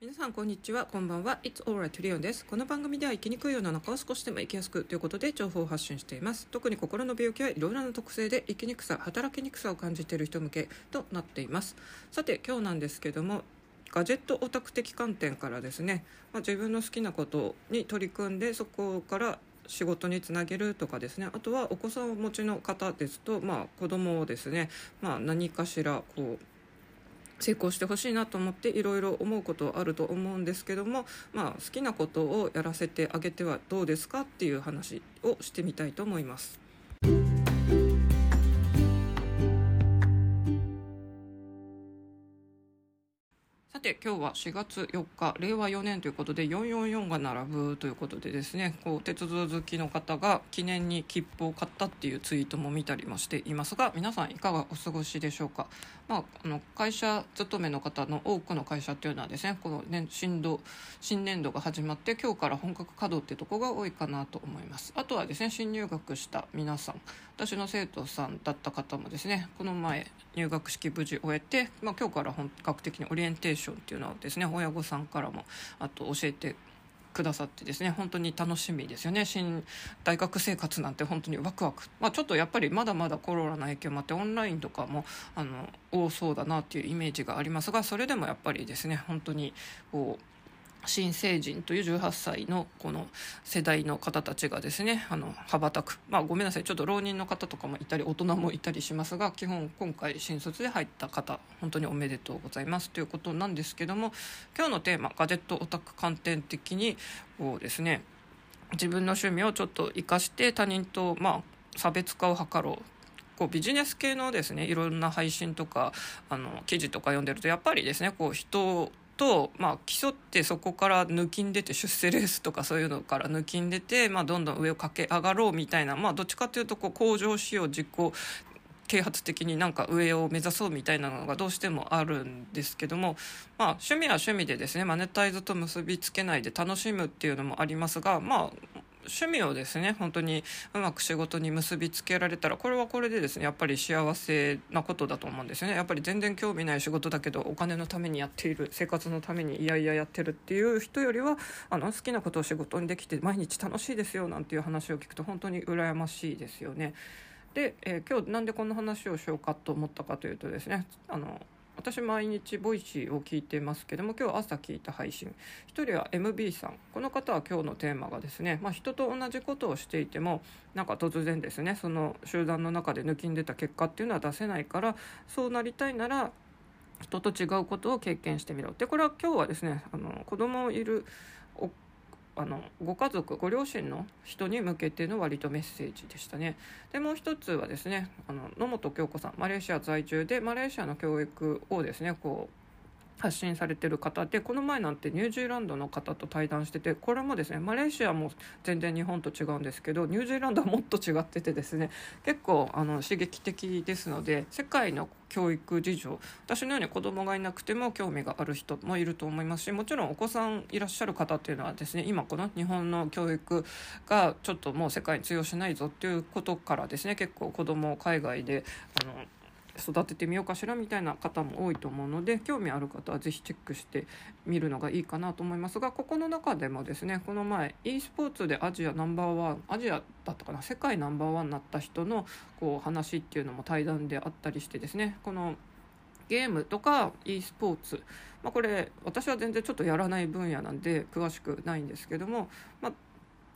皆さんこんにちは、こんばんは。 It's alright トリオンです。この番組では生きにくい世の中を少しでも生きやすくということで情報を発信しています。特に心の病気やいろいろな特性で生きにくさ、働きにくさを感じている人向けとなっています。さて今日なんですけども、ガジェットオタク的観点からですね、自分の好きなことに取り組んでそこから仕事につなげるとかですね、あとはお子さんをお持ちの方ですと、子供をですね、何かしらこう成功してほしいなと思っていろいろ思うことあると思うんですけども、好きなことをやらせてあげてはどうですかっていう話をしてみたいと思います。さて今日は4月4日令和4年ということで444が並ぶということでですね、こう鉄道好きの方が記念に切符を買ったっていうツイートも見たりもしていますが、皆さんいかがお過ごしでしょうか。会社勤めの方の多くの会社というのはですね、この新年度が始まって今日から本格稼働ってとこが多いかなと思います。あとはですね、新入学した皆さん、私の生徒さんだった方もですね、この前入学式無事終えて、今日から本格的にオリエンテーションっていうのはですね、親御さんからもあと教えてくださってですね、本当に楽しみですよね。大学生活なんて本当にワクワク、ちょっとやっぱりまだまだコロナの影響もあってオンラインとかも多そうだなっていうイメージがありますが、それでもやっぱりですね、本当にこう新成人という18歳のこの世代の方たちがですね、羽ばたく、ごめんなさい、ちょっと浪人の方とかもいたり大人もいたりしますが、基本今回新卒で入った方本当におめでとうございますということなんですけども、今日のテーマガジェットオタク観点的にこうですね、自分の趣味をちょっと生かして他人と差別化を図ろう。こうビジネス系のですね、いろんな配信とか記事とか読んでるとやっぱりですね、こう人と競ってそこから抜きん出て、出世レースとかそういうのから抜きん出て、どんどん上を駆け上がろうみたいな、どっちかというとこう向上しよう、実行啓発的になんか上を目指そうみたいなのがどうしてもあるんですけども、趣味は趣味でですね、マネタイズと結びつけないで楽しむっていうのもありますが、趣味をですね本当にうまく仕事に結びつけられたら、これはこれでですねやっぱり幸せなことだと思うんですよね。やっぱり全然興味ない仕事だけどお金のためにやっている、生活のためにいやいややってるっていう人よりは、好きなことを仕事にできて毎日楽しいですよなんていう話を聞くと本当に羨ましいですよね。で、今日なんでこんな話をしようかと思ったかというとですね、私毎日ボイシーを聞いてますけども、今日朝聞いた配信、一人は MB さん、この方は今日のテーマがですね、人と同じことをしていてもなんか突然ですね、その集団の中で抜きん出た結果っていうのは出せないから、そうなりたいなら人と違うことを経験してみろ。でこれは今日はですね、子供をいるご家族、ご両親の人に向けての割とメッセージでしたね。でもう一つはですね、野本京子さん、マレーシア在住でマレーシアの教育をですねこう発信されている方で、この前なんてニュージーランドの方と対談してて、これもですね、マレーシアも全然日本と違うんですけどニュージーランドはもっと違っててですね、結構刺激的ですので、世界の教育事情、私のように子供がいなくても興味がある人もいると思いますし、もちろんお子さんいらっしゃる方っていうのはですね、今この日本の教育がちょっともう世界に通用しないぞっていうことからですね、結構子供を海外で育ててみようかしらみたいな方も多いと思うので、興味ある方はぜひチェックしてみるのがいいかなと思いますが、ここの中でもですね、この前 e スポーツでアジアナンバーワン、アジアだったかな、世界ナンバーワンになった人のこう話っていうのも対談であったりしてですね、このゲームとか e スポーツ、これ私は全然ちょっとやらない分野なんで詳しくないんですけども、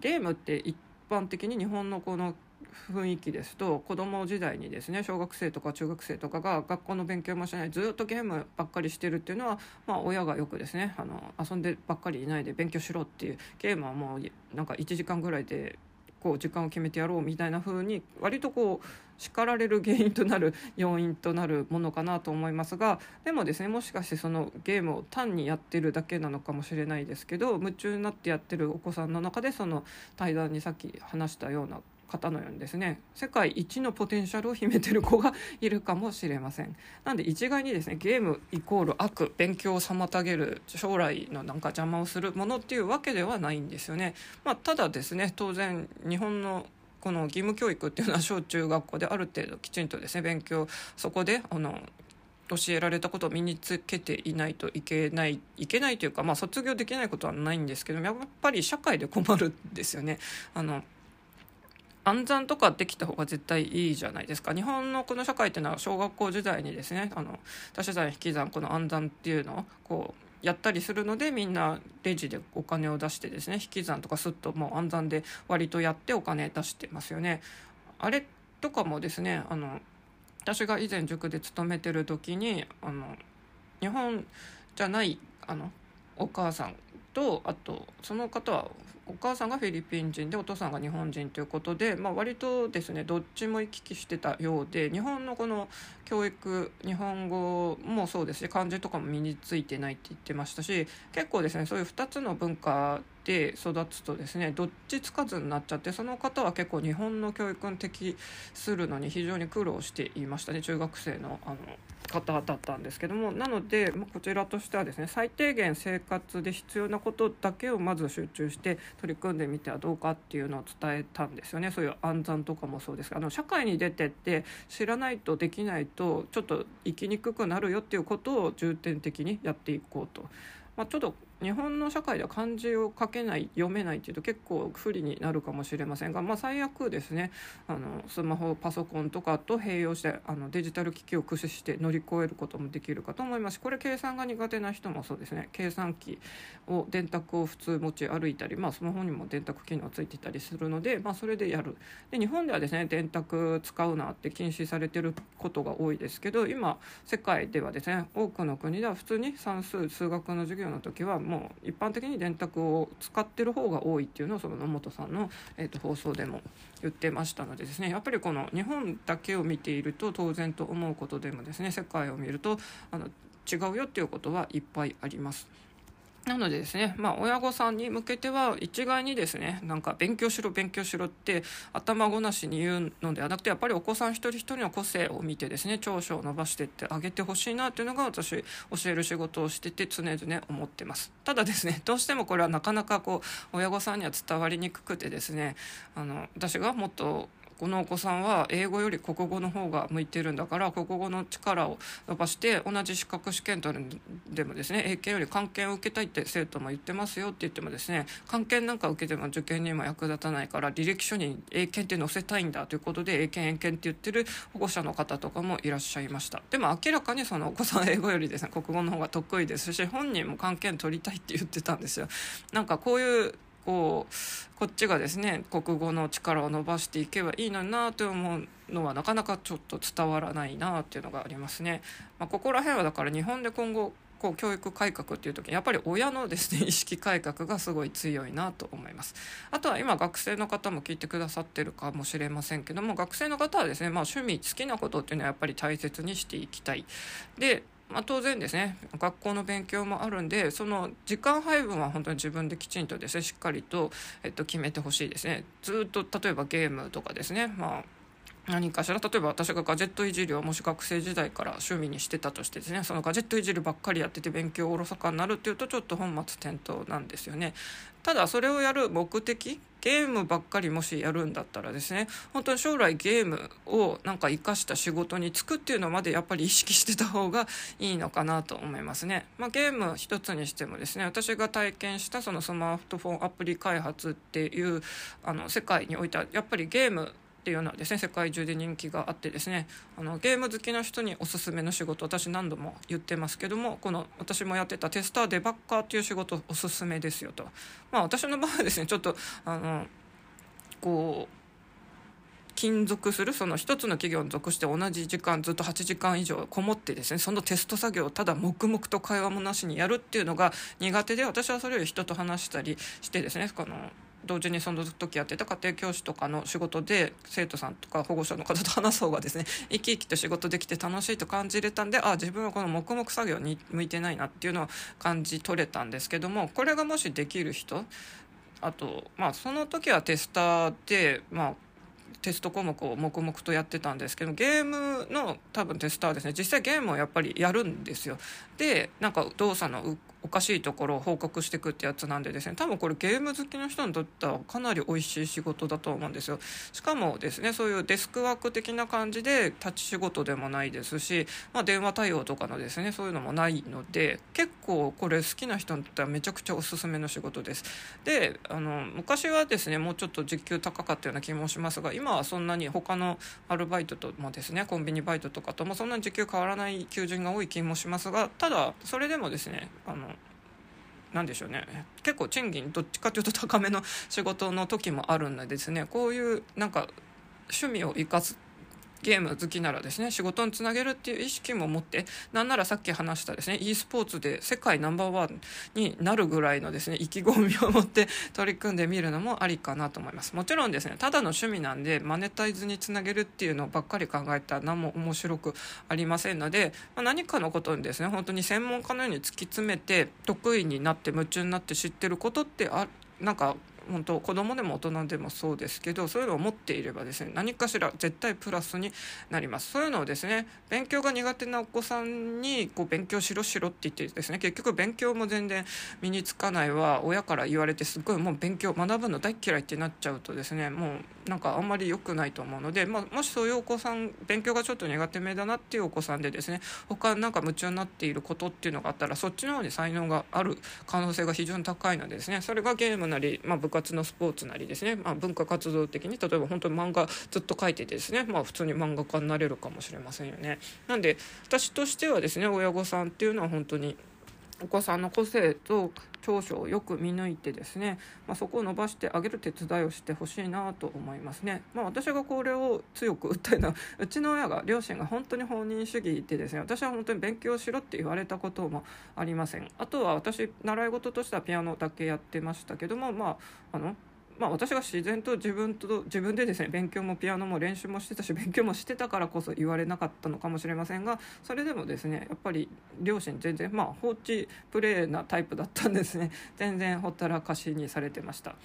ゲームって一般的に日本のこの雰囲気ですと、子供時代にですね小学生とか中学生とかが学校の勉強もしない、ずっとゲームばっかりしてるっていうのは、親がよくですね遊んでばっかりいないで勉強しろっていう、ゲームはもうなんか1時間ぐらいでこう時間を決めてやろうみたいな風に割とこう叱られる原因となる要因となるものかなと思いますが、でもですね、もしかしてそのゲームを単にやってるだけなのかもしれないですけど、夢中になってやってるお子さんの中で、その対談にさっき話したような方のようにですね、世界一のポテンシャルを秘めてる子がいるかもしれません。なんで一概にですね、ゲームイコール悪、勉強を妨げる、将来のなんか邪魔をするものっていうわけではないんですよね。ただですね、当然日本のこの義務教育っていうのは小中学校である程度きちんとですね、勉強、そこで教えられたことを身につけていないといけないというか、まあ、卒業できないことはないんですけど、やっぱり社会で困るんですよね。暗算とかできた方が絶対いいじゃないですか。日本のこの社会っていうのは小学校時代にですね、足し算引き算、この暗算っていうのをこうやったりするので、みんなレジでお金を出してですね、引き算とかすっともう暗算で割とやってお金出してますよね。あれとかもですね、私が以前塾で勤めてる時に日本じゃないお母さんと、あとその方はお母さんがフィリピン人でお父さんが日本人ということで、まあ、割とですねどっちも行き来してたようで、日本のこの教育、日本語もそうですし漢字とかも身についてないって言ってましたし、結構ですねそういう2つの文化で育つとですねどっちつかずになっちゃって、その方は結構日本の教育に適するのに非常に苦労していましたね。中学生の方だったんですけども、なので、こちらとしてはですね、最低限生活で必要なことだけをまず集中して取り組んでみてはどうかっていうのを伝えたんですよね。そういう暗算とかもそうですが、社会に出てって知らないとできないとちょっと生きにくくなるよっていうことを重点的にやっていこうと。まあ、ちょっと日本の社会では漢字を書けない、読めないっていうと結構不利になるかもしれませんが、まあ、最悪ですねスマホ、パソコンとかと併用してデジタル機器を駆使して乗り越えることもできるかと思います。これ計算が苦手な人もそうですね、計算機を電卓を普通持ち歩いたり、まあ、スマホにも電卓機能ついていたりするので、まあ、それでやる。で日本ではですね電卓使うなって禁止されてることが多いですけど、今世界ではですね多くの国では普通に算数、数学の授業の時はもう一般的に電卓を使ってる方が多いっていうのをその野本さんの、放送でも言ってましたのでですね、やっぱりこの日本だけを見ていると当然と思うことでもですね、世界を見ると違うよっていうことはいっぱいあります。なのでですね、まあ、親御さんに向けては一概にですねなんか勉強しろ勉強しろって頭ごなしに言うのではなくて、やっぱりお子さん一人一人の個性を見てですね長所を伸ばしていってあげてほしいなというのが私教える仕事をしてて常々思ってます。ただですねどうしてもこれはなかなかこう親御さんには伝わりにくくてですね、私がもっとこのお子さんは英語より国語の方が向いてるんだから国語の力を伸ばして同じ資格試験とでもですね英検より漢検を受けたいって生徒も言ってますよって言ってもですね、漢検なんか受けても受験にも役立たないから履歴書に英検って載せたいんだということで英検英検って言ってる保護者の方とかもいらっしゃいました。でも明らかにそのお子さん英語よりですね国語の方が得意ですし、本人も漢検取りたいって言ってたんですよ。なんかこっちがですね国語の力を伸ばしていけばいいのになと思うのはなかなかちょっと伝わらないなというのがありますね。まあ、ここら辺はだから日本で今後こう教育改革っていう時にやっぱり親のですね意識改革がすごい強いなと思います。あとは今学生の方も聞いてくださってるかもしれませんけども、学生の方はですね、まあ、趣味、好きなことっていうのはやっぱり大切にしていきたい。でまあ、当然ですね学校の勉強もあるんで、その時間配分は本当に自分できちんとですねしっかりと、決めてほしいですね。ずっと例えばゲームとかですね、まあ何かしら、例えば私がガジェットいじりをもし学生時代から趣味にしてたとしてですね、そのガジェットいじりばっかりやってて勉強おろそかになるっていうとちょっと本末転倒なんですよね。ただそれをやる目的、ゲームばっかりもしやるんだったらですね、本当に将来ゲームをなんか生かした仕事に就くっていうのまでやっぱり意識してた方がいいのかなと思いますね。まあ、ゲーム一つにしてもですね、私が体験したそのスマートフォンアプリ開発っていう世界においてはやっぱりゲームっていうのはですね世界中で人気があってですね、ゲーム好きな人におすすめの仕事、私何度も言ってますけども、この私もやってたテスターデバッカーっていう仕事おすすめですよと。まあ私の場合はですねちょっとこう勤続するその一つの企業に属して同じ時間ずっと8時間以上こもってですねそのテスト作業をただ黙々と会話もなしにやるっていうのが苦手で、私はそれより人と話したりしてですね、同時にその時やってた家庭教師とかの仕事で生徒さんとか保護者の方と話す方がですね生き生きと仕事できて楽しいと感じれたんで、自分はこの黙々作業に向いてないなっていうのを感じ取れたんですけども、これがもしできる人、あとまあその時はテスターでテスト項目を黙々とやってたんですけど、ゲームの多分テスターですね実際ゲームをやっぱりやるんですよ。でなんか動作のおかしいところを報告していくってやつなんでですね、多分これゲーム好きの人にとってはかなり美味しい仕事だと思うんですよ。しかもですね、そういうデスクワーク的な感じで立ち仕事でもないですし、電話対応とかのですねそういうのもないので、結構これ好きな人にとってはめちゃくちゃおすすめの仕事です。で、昔はですねもうちょっと時給高かったような気もしますが、今はそんなに他のアルバイトともですねコンビニバイトとかともそんなに時給変わらない求人が多い気もしますが、ただそれでもですねなんでしょうね、結構賃金どっちかというと高めの仕事の時もあるんでですね、こういうなんか趣味を生かすゲーム好きならですね仕事につなげるっていう意識も持って、なんならさっき話したですね e スポーツで世界ナンバー1になるぐらいのですね意気込みを持って取り組んでみるのもありかなと思います。もちろんですねただの趣味なんでマネタイズにつなげるっていうのばっかり考えたら何も面白くありませんので、何かのことにですね本当に専門家のように突き詰めて得意になって夢中になって知ってることって、なんか本当子供でも大人でもそうですけど、そういうのを持っていればですね何かしら絶対プラスになります。そういうのをですね勉強が苦手なお子さんにこう勉強しろしろって言ってですね結局勉強も全然身につかないわ、親から言われてすごいもう勉強学ぶの大嫌いってなっちゃうとですねもうなんかあんまり良くないと思うので、もしそういうお子さん勉強がちょっと苦手めだなっていうお子さんでですね他なんか夢中になっていることっていうのがあったらそっちの方に才能がある可能性が非常に高いのでですね、それがゲームなり、部活のスポーツなりですね、文化活動的に例えば本当に漫画ずっと描いててですね、普通に漫画家になれるかもしれませんよね。なんで私としてはですね親御さんっていうのは本当にお子さんの個性と長所をよく見抜いてですね、そこを伸ばしてあげる手伝いをしてほしいなと思いますね。私がこれを強く訴えたのはうちの親が両親が本当に放任主義でですね、私は本当に勉強しろって言われたこともありません。あとは私習い事としてはピアノだけやってましたけども、私が自然と自分でですね勉強もピアノも練習もしてたし勉強もしてたからこそ言われなかったのかもしれませんが、それでもですねやっぱり両親全然放置プレイなタイプだったんですね。全然ほったらかしにされてました。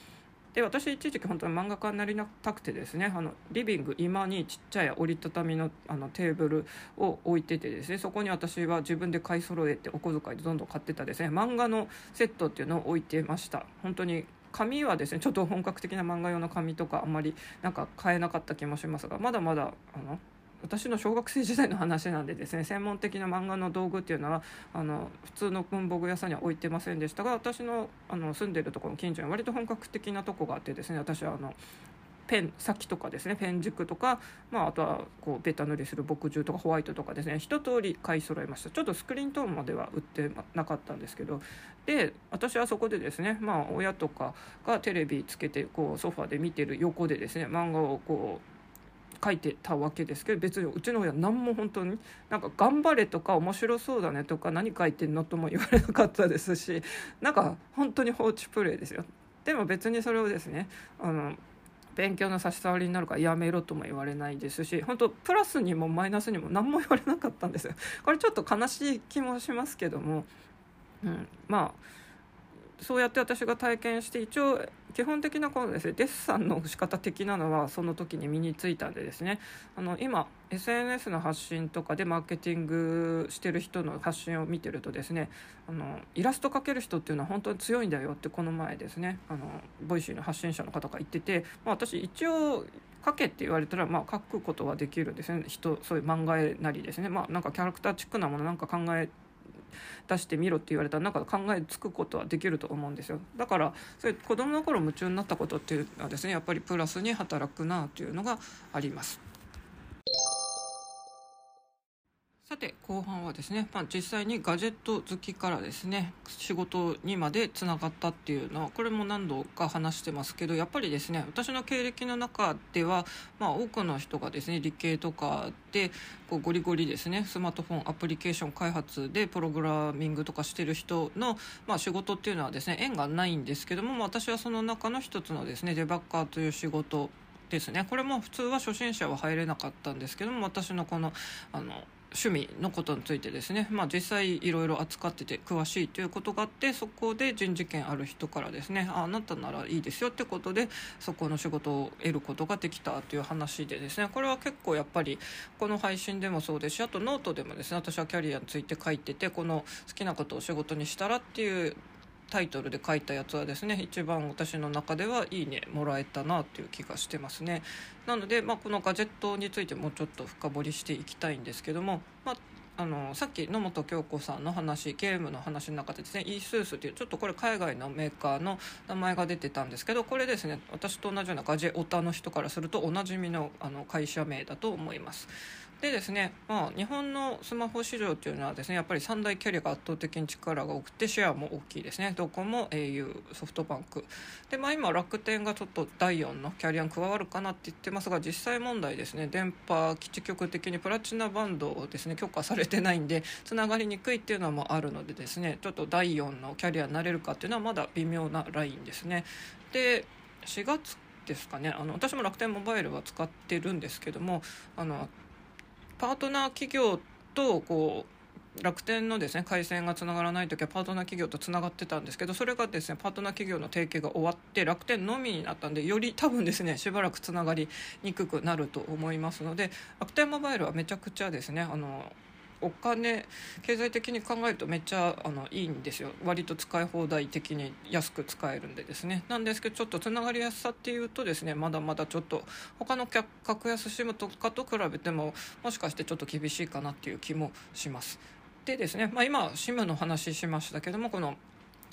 で私一時期本当に漫画家になりたくてですねリビング今にちっちゃい折りたたみの、テーブルを置いててですね、そこに私は自分で買い揃えてお小遣いでどんどん買ってたですね漫画のセットっていうのを置いてました。本当に紙はですねちょっと本格的な漫画用の紙とかあんまりなんか買えなかった気もしますが、まだまだ私の小学生時代の話なんでですね専門的な漫画の道具っていうのは普通の文房具屋さんには置いてませんでしたが、私の、住んでるところの近所に割と本格的なとこがあってですね、私はペン先とかですねペン軸とか、あとはこうベタ塗りする墨汁とかホワイトとかですね一通り買い揃えました。ちょっとスクリーントーンまでは売ってなかったんですけど、で私はそこでですね親とかがテレビつけてこうソファで見てる横でですね漫画をこう書いてたわけですけど、別にうちの親何も本当になんか頑張れとか面白そうだねとか何書いてんのとも言われなかったですし、なんか本当に放置プレイですよ。でも別にそれをですね勉強の差し障りになるからやめろとも言われないですし、本当プラスにもマイナスにも何も言われなかったんですよ。これちょっと悲しい気もしますけども、そうやって私が体験して一応基本的なこのですねデッサンの仕方的なのはその時に身についたんでですね、今 SNS の発信とかでマーケティングしてる人の発信を見てるとですねイラスト描ける人っていうのは本当に強いんだよってこの前ですねボイシーの発信者の方が言ってて、私一応描けって言われたら描くことはできるんですね。そういう漫画絵なりですねなんかキャラクターチックなものなんか考え出してみろって言われたらなんか考えつくことはできると思うんですよ。だからそれ子供の頃夢中になったことっていうのはですねやっぱりプラスに働くなというのがあります。さて後半はですね、実際にガジェット好きからですね仕事にまでつながったっていうのはこれも何度か話してますけど、やっぱりですね私の経歴の中では、多くの人がですね理系とかでこうゴリゴリですねスマートフォンアプリケーション開発でプログラミングとかしてる人の、仕事っていうのはですね縁がないんですけども、私はその中の一つのですねデバッカーという仕事ですね。これも普通は初心者は入れなかったんですけども、私のこの趣味のことについてですね、実際いろいろ扱ってて詳しいということがあって、そこで人事権ある人からですね、 あなたならいいですよってことでそこの仕事を得ることができたという話でですね、これは結構やっぱりこの配信でもそうですし、あとノートでもですね、私はキャリアについて書いてて、この好きなことを仕事にしたらっていうタイトルで書いたやつはですね、一番私の中ではいいねもらえたなという気がしてますね。なので、このガジェットについてもうちょっと深掘りしていきたいんですけども、さっき野本京子さんの話、ゲームの話の中でですね、ASUS というちょっとこれ海外のメーカーの名前が出てたんですけど、これですね、私と同じようなガジェオタの人からするとおなじみの、会社名だと思います。でですね、日本のスマホ市場というのはですね、やっぱり3大キャリアが圧倒的に力が多くてシェアも大きいですね。ドコモ、au、ソフトバンクで、今楽天がちょっと第4のキャリアに加わるかなって言ってますが、実際問題ですね、電波基地局的にプラチナバンドをですね許可されてないんでつながりにくいっていうのもあるのでですね、ちょっと第4のキャリアになれるかっていうのはまだ微妙なラインですね。で、4月ですかね、私も楽天モバイルは使ってるんですけども、パートナー企業と楽天のですね回線がつながらないときはパートナー企業とつながってたんですけど、それがですねパートナー企業の提携が終わって楽天のみになったんで、より多分ですねしばらくつながりにくくなると思いますので、楽天モバイルはめちゃくちゃですねお金経済的に考えるとめっちゃいいんですよ。割と使い放題的に安く使えるんでですね、なんですけどちょっとつながりやすさっていうとですね、まだまだちょっと他の格安SIMとかと比べてももしかしてちょっと厳しいかなっていう気もします。でですね、今SIMの話しましたけども、この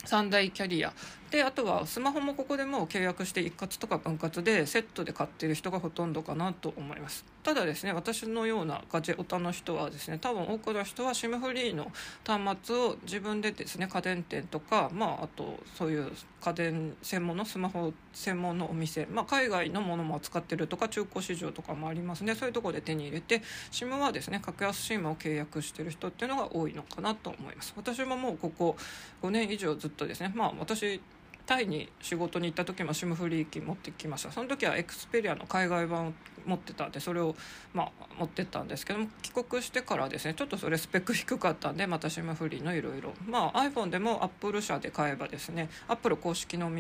3大キャリアで、あとはスマホもここでもう契約して一括とか分割でセットで買ってる人がほとんどかなと思います。ただですね、私のようなガジェオタの人はですね、多分多くの人は SIM フリーの端末を自分でですね家電店とか、あとそういう家電専門のスマホ専門のお店、海外のものも扱ってるとか中古市場とかもありますね、そういうところで手に入れて SIM はですね格安 SIM を契約してる人っていうのが多いのかなと思います。私ももうここ5年以上ずっとですね、私タイに仕事に行った時も SIM フリー機持ってきました。その時はエクスペリアの海外版を持ってたんで、それを持ってったんですけども、帰国してからですねちょっとそれスペック低かったんで、また SIM フリーのいろいろ iPhone でも Apple 社で買えばですね、 Apple 公式の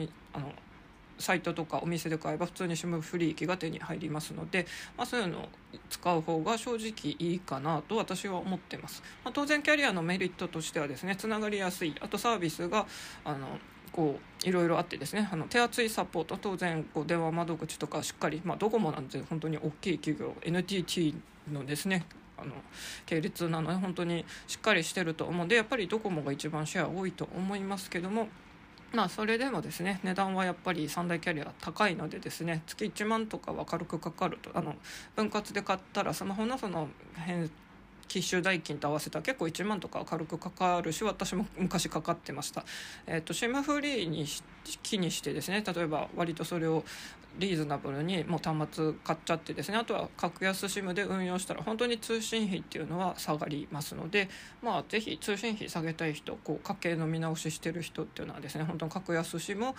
サイトとかお店で買えば普通に SIM フリー機が手に入りますので、そういうのを使う方が正直いいかなと私は思ってます。当然キャリアのメリットとしてはですね、つながりやすい、あとサービスがいろいろあってですね、手厚いサポート、当然電話窓口とかしっかり、ドコモなんて本当に大きい企業、 NTT のですね系列なので本当にしっかりしてると思うので、やっぱりドコモが一番シェア多いと思いますけども、それでもですね値段はやっぱり3大キャリア高いのでですね、月1万とかは軽くかかると、分割で買ったらスマホのその機種代金と合わせたら結構1万とかは軽くかかるし、私も昔かかってました。SIM フリーに機にしてですね、例えば割とそれをリーズナブルにもう端末買っちゃってですね、あとは格安 SIM で運用したら本当に通信費っていうのは下がりますので、ぜひ通信費下げたい人、家計の見直ししてる人っていうのはですね、本当に格安 SIM を、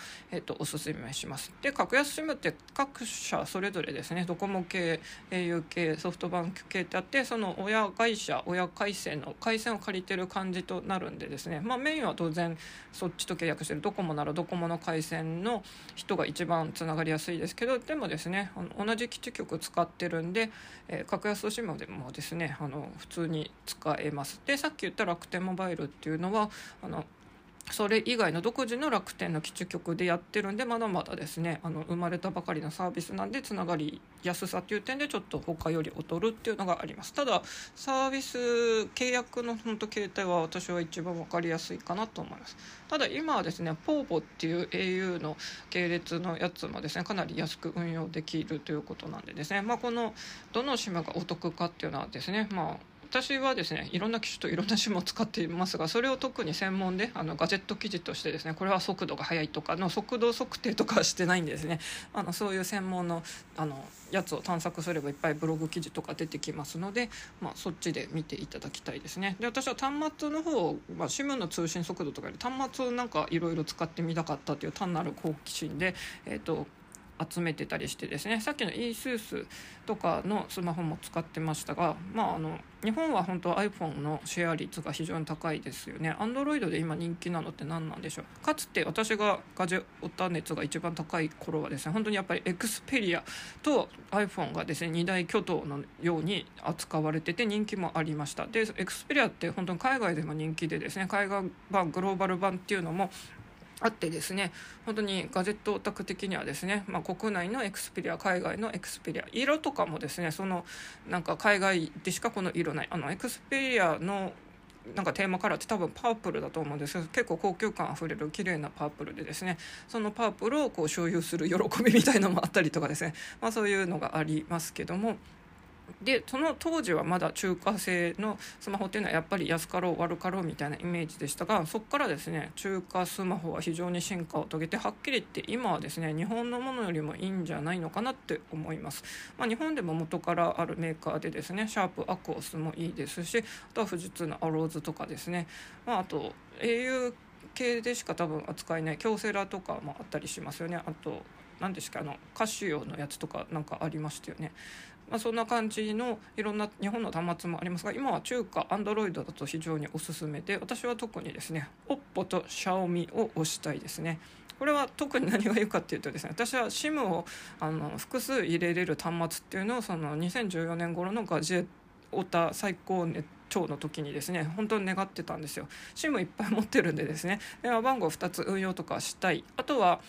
おすすめします。で、格安 SIM って各社それぞれですね、ドコモ系、au 系、ソフトバンク系ってあって、その親会社、親回線の回線を借りてる感じとなるんでですね、メインは当然そっちと契約してるドコモならドコモの回線の人が一番つながりやすいですけど、でもですね同じ基地局使ってるんで、格安SIMでもですね普通に使えます。で、さっき言った楽天モバイルっていうのはそれ以外の独自の楽天の基地局でやってるんで、まだまだですね生まれたばかりのサービスなんで、つながりやすさという点でちょっと他より劣るっていうのがあります。ただサービス契約の本当形態は私は一番分かりやすいかなと思います。ただ今はですね POVO っていう au の系列のやつもですねかなり安く運用できるということなんでですね、このどの SIM がお得かっていうのはですね、私はですねいろんな機種といろんな SIM を使っていますが、それを特に専門でガジェット記事としてですね、これは速度が速いとかの速度測定とかはしてないんですね。そういう専門のやつを探索すればいっぱいブログ記事とか出てきますので、そっちで見ていただきたいですね。で、私は端末の方を、SIM の通信速度とかより端末をなんかいろいろ使ってみたかったという単なる好奇心で集めてたりしてですね、さっきの ASUS とかのスマホも使ってましたが、日本は本当 iPhone のシェア率が非常に高いですよね。 Android で今人気なのって何なんでしょう。かつて私がガジェット熱が一番高い頃はですね、本当にやっぱり Xperia と iPhone がですね二大巨頭のように扱われてて人気もありました。で Xperia って本当に海外でも人気でですね、海外版グローバル版っていうのもあってですね、本当にガジェットオタク的にはですね、国内のエクスペリア、海外のエクスペリア、色とかもですね、海外でしかこの色ない、エクスペリアのテーマカラーって多分パープルだと思うんですけど、結構高級感あふれる綺麗なパープルでですね、そのパープルを所有する喜びみたいなのもあったりとかですね、そういうのがありますけども、でその当時はまだ中華製のスマホっていうのはやっぱり安かろう悪かろうみたいなイメージでしたが、そこからですね中華スマホは非常に進化を遂げて、はっきり言って今はですね日本のものよりもいいんじゃないのかなって思います。日本でも元からあるメーカーでですね、シャープアクオスもいいですし、あとは富士通のアローズとかですね、あと au 系でしか多分扱えない京セラとかもあったりしますよね。あと何ですか、カシオのやつとかなんかありましたよね。そんな感じのいろんな日本の端末もありますが、今は中華 Android だと非常におすすめで、私は特にですね OPPO と Xiaomi を推したいですね。これは特に何が言うかっていうとですね、私は SIM を複数入れれる端末っていうのを2014年頃のガジェット最高ネット超の時にですね本当に願ってたんですよ。 SIM いっぱい持ってるんでですね、電話番号2つ運用とかしたい、あとは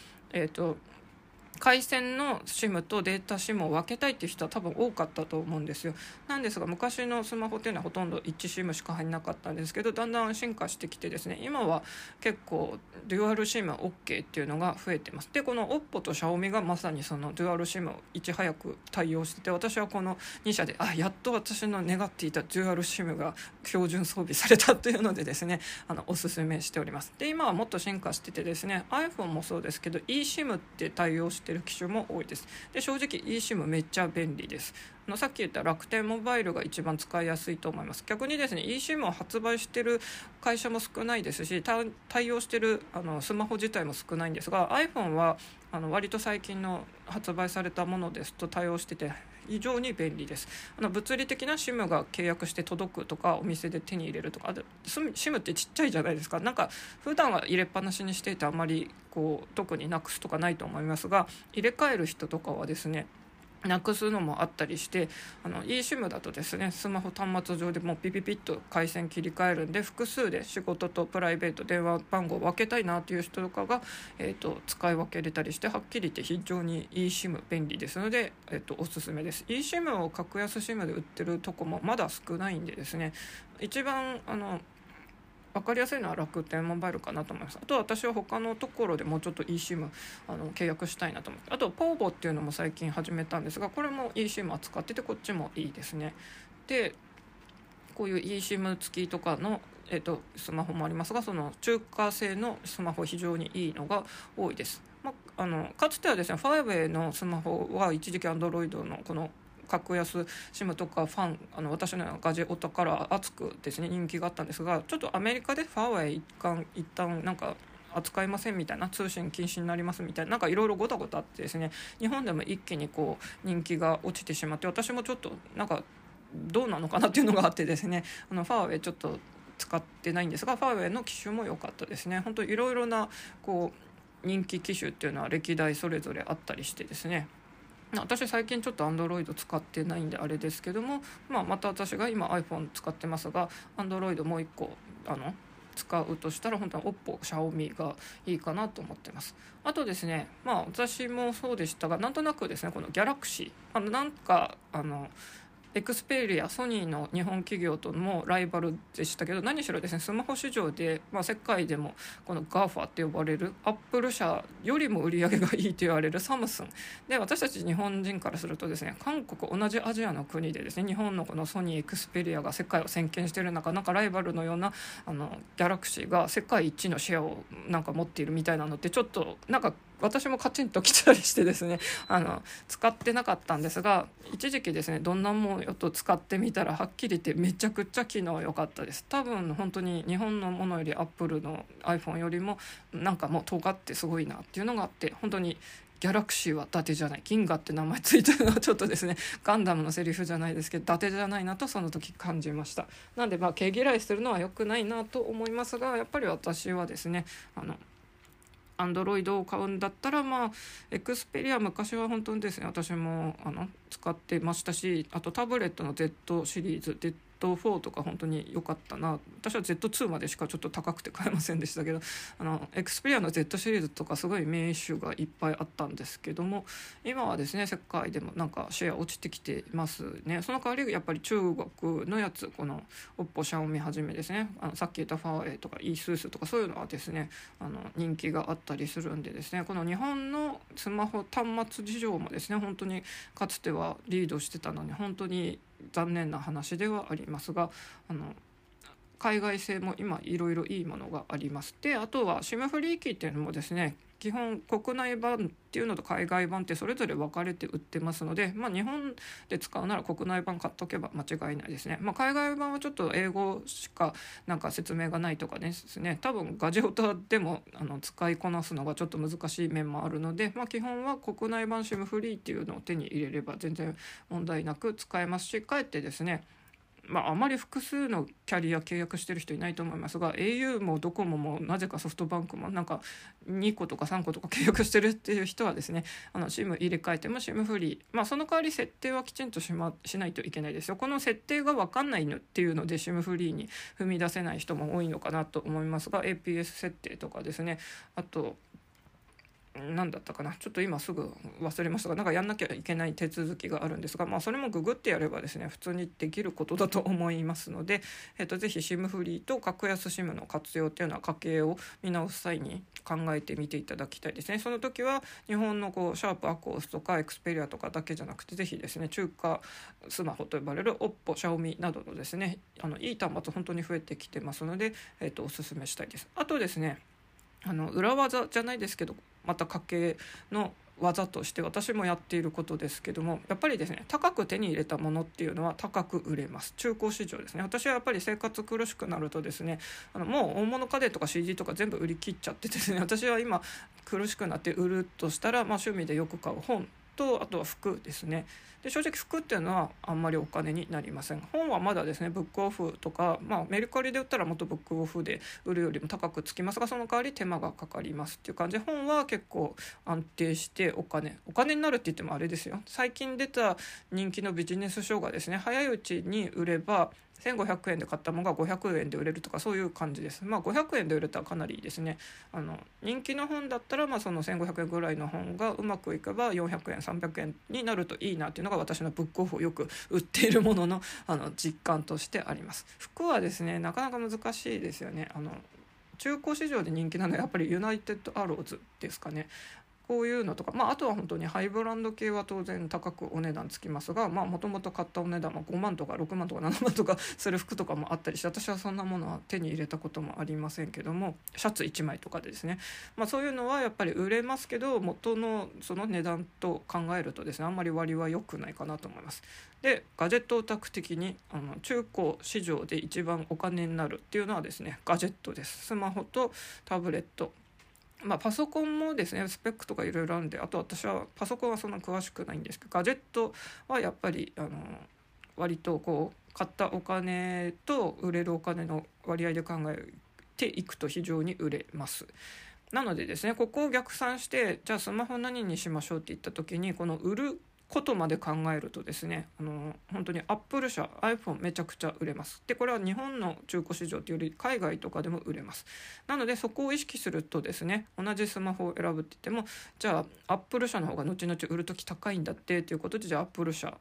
回線の SIM とデータ SIM を分けたいっていう人は多分多かったと思うんですよ。なんですが昔のスマホっていうのはほとんど1 SIM しか入んなかったんですけど、だんだん進化してきてですね、今は結構デュアル SIM OK っていうのが増えてます。でこの OPPO と Xiaomi がまさにそのデュアル SIM をいち早く対応してて、私はこの2社でやっと私の願っていたデュアル SIM が標準装備されたというのでですねおすすめしております。で今はもっと進化しててですね、 iPhone もそうですけど eSIM って対応してる機種も多いです。で正直 eSIM めっちゃ便利です。さっき言った楽天モバイルが一番使いやすいと思います。逆にですね eSIM を発売してる会社も少ないですし、対応してるスマホ自体も少ないんですが、 iPhone は割と最近の発売されたものですと対応してて非常に便利です。物理的な SIM が契約して届くとかお店で手に入れるとか、SIM ってちっちゃいじゃないですか。なんか普段は入れっぱなしにしていてあんまり特になくすとかないと思いますが、入れ替える人とかはですねなくすのもあったりして、eSIM だとですねスマホ端末上でもうピピピッと回線切り替えるんで、複数で仕事とプライベート電話番号を分けたいなという人とかが、使い分けれたりして、はっきり言って非常に eSIM 便利ですので、おすすめです。 eSIM を格安 SIM で売ってるとこもまだ少ないんでですね、一番分かりやすいのは楽天モバイルかなと思います。あと私は他のところでもうちょっと eSIM 契約したいなと思って、あとポーボっていうのも最近始めたんですが、これも eSIM 扱っててこっちもいいですね。でこういう eSIM 付きとかの、スマホもありますが、中華製のスマホ非常にいいのが多いです。かつてはですねファーウェイのスマホは一時期 Android のこの格安 SIM とかファン私のようなガジェットから熱くですね人気があったんですが、ちょっとアメリカでファーウェイ一旦なんか扱いませんみたいな、通信禁止になりますみたいな、なんかいろいろごたごたあってですね、日本でも一気に人気が落ちてしまって、私もちょっとなんかどうなのかなっていうのがあってですね、ファーウェイちょっと使ってないんですが、ファーウェイの機種も良かったですね。本当いろいろな人気機種っていうのは歴代それぞれあったりしてですね、私最近ちょっと Android 使ってないんであれですけども、また私が今 iPhone 使ってますが Android もう1個使うとしたら本当は OPPO、Xiaomi がいいかなと思ってます。あとですね、私もそうでしたが、なんとなくですねこの Galaxy なんかエクスペリア、ソニーの日本企業ともライバルでしたけど、何しろですねスマホ市場で、世界でもこの GAFA って呼ばれるアップル社よりも売り上げがいいと言われるサムスンで、私たち日本人からするとですね、韓国同じアジアの国でですね日本のこのソニーエクスペリアが世界を席巻している中、なんかライバルのようなギャラクシーが世界一のシェアをなんか持っているみたいなのって、ちょっとなんか私もカチンと来たりしてですね、使ってなかったんですが、一時期ですねどんなもんよと使ってみたら、はっきり言ってめちゃくちゃ機能良かったです。多分本当に日本のものより Apple の iPhone よりもなんかもう尖ってすごいなっていうのがあって、本当にギャラクシーは伊達じゃない、銀河って名前ついてるのはちょっとですねガンダムのセリフじゃないですけど伊達じゃないなとその時感じました。なんでまあ毛嫌いするのは良くないなと思いますが、やっぱり私はですねアンドロイドを買うんだったらまあエクスペリア昔は本当にですね私も使ってましたし、あとタブレットの Z シリーズでZ4 とか本当に良かったな。私は Z2 までしかちょっと高くて買えませんでしたけど、エクスペリアの Z シリーズとかすごい名手がいっぱいあったんですけども、今はですね世界でもなんかシェア落ちてきてますね。その代わりやっぱり中国のやつ、この OPPO、Xiaomi はじめですね、さっき言ったファーウェイとか ASUS とかそういうのはですね人気があったりするんでですね、この日本のスマホ端末事情もですね本当にかつてはリードしてたのに本当に残念な話ではありますが、海外製も今いろいろいいものがあります。であとは SIM フリーキーっていうのもですね基本国内版っていうのと海外版ってそれぞれ分かれて売ってますので、まあ、日本で使うなら国内版買っとけば間違いないですね。まあ、海外版はちょっと英語しかなんか説明がないとかですね、多分ガジェオタでも使いこなすのがちょっと難しい面もあるので、まあ、基本は国内版 SIM フリーっていうのを手に入れれば全然問題なく使えますし、かえってですねあまり複数のキャリア契約してる人いないと思いますが、 au もドコモもなぜかソフトバンクもなんか2個とか3個とか契約してるっていう人はですねSIM 入れ替えても SIM フリー、その代わり設定はきちんとしないといけないですよ。この設定が分かんないのっていうので SIM フリーに踏み出せない人も多いのかなと思いますが、 APS 設定とかですね、あと何だったかなちょっと今すぐ忘れましたが、なんかやんなきゃいけない手続きがあるんですが、それもググってやればですね普通にできることだと思いますので、ぜひ SIM フリーと格安 SIM の活用っていうのは家計を見直す際に考えてみていただきたいですね。その時は日本のシャープアコースとかエクスペリアとかだけじゃなくて、ぜひですね中華スマホと呼ばれる OPPO、Xiaomi などのですねいい端末本当に増えてきてますので、おすすめしたいです。あとですね裏技じゃないですけどまた家計の技として私もやっていることですけども、やっぱりですね高く手に入れたものっていうのは高く売れます。中古市場ですね。私はやっぱり生活苦しくなるとですねもう大物家電とか CD とか全部売り切っちゃってですね、私は今苦しくなって売るとしたら、趣味でよく買う本とあとは服ですね。で正直服っていうのはあんまりお金になりません。本はまだですねブックオフとか、メルカリで売ったらもっとブックオフで売るよりも高くつきますが、その代わり手間がかかりますっていう感じで、本は結構安定してお金になるって言ってもあれですよ。最近出た人気のビジネス書がですね早いうちに売れば1500円で買ったものが500円で売れるとかそういう感じです。500円で売れたらかなりいいですね。人気の本だったらその1500円ぐらいの本がうまくいけば400円300円になるといいなっていうのが私のブックオフをよく売っているものの実感としてあります。服はですねなかなか難しいですよね。中古市場で人気なのはやっぱりユナイテッドアローズですかね。こういうのとか、あとは本当にハイブランド系は当然高くお値段つきますが、もともと買ったお値段は5万とか6万とか7万とかする服とかもあったりして、私はそんなものは手に入れたこともありませんけども、シャツ1枚とかでですね、そういうのはやっぱり売れますけど元のその値段と考えるとですねあんまり割は良くないかなと思います。でガジェットオタク的に中古市場で一番お金になるっていうのはですねガジェットです。スマホとタブレット、パソコンもですねスペックとかいろいろあるんで、あと私はパソコンはそんな詳しくないんですけど、ガジェットはやっぱり割とこう買ったお金と売れるお金の割合で考えていくと非常に売れます。なのでですねここを逆算してじゃあスマホ何にしましょうって言った時に、この売ることまで考えるとですね本当にアップル社 iPhone めちゃくちゃ売れます。でこれは日本の中古市場というより海外とかでも売れます。なのでそこを意識するとですね同じスマホを選ぶって言ってもじゃあアップル社の方が後々売るとき高いんだってということで、じゃあアップル社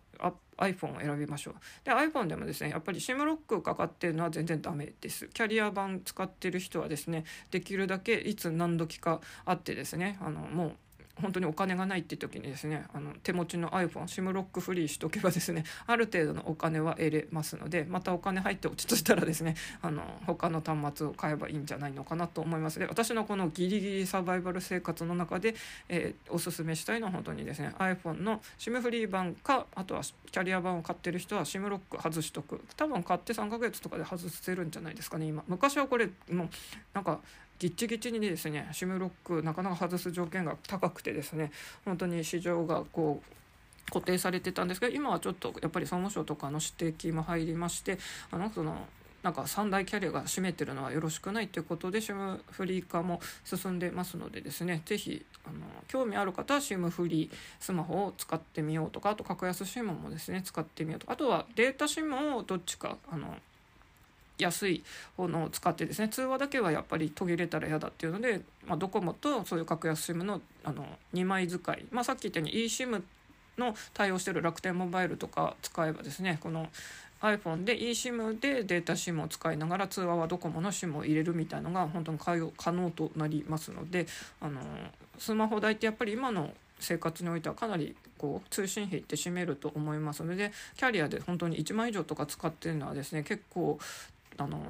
iPhone を選びましょう。で iPhone でもですねやっぱり SIM ロックかかってるのは全然ダメです。キャリア版使ってる人はですねできるだけいつ何時かあってですねもう本当にお金がないっていう時にですね手持ちの iPhone、SIM ロックフリーしとけばですねある程度のお金は得れますので、またお金入って落ちとしたらですね他の端末を買えばいいんじゃないのかなと思います。で私のこのギリギリサバイバル生活の中で、おすすめしたいのは本当にですね iPhone の SIM フリー版か、あとはキャリア版を買ってる人は SIM ロック外しとく。多分買って3ヶ月とかで外せるんじゃないですかね。今昔はこれもうなんかギッチギチにですね SIM ロックなかなか外す条件が高くてですね、本当に市場がこう固定されてたんですけど、今はちょっとやっぱり総務省とかの指摘も入りまして、なんか3大キャリアが占めてるのはよろしくないということで SIM フリー化も進んでますのでですね、ぜひ興味ある方は SIM フリースマホを使ってみようとか、あと格安 SIM もですね使ってみようとか、あとはデータ SIM をどっちか安い方のを使ってですね、通話だけはやっぱり途切れたら嫌だっていうので、ドコモとそういう格安 SIM の2枚使い、さっき言ったように eSIM の対応してる楽天モバイルとか使えばですね、このiPhone で eSIM でデータ SIM を使いながら通話はドコモの SIM を入れるみたいなのが本当に可能となりますので、スマホ代ってやっぱり今の生活においてはかなりこう通信費って占めると思いますので、キャリアで本当に1万以上とか使ってるのはですね結構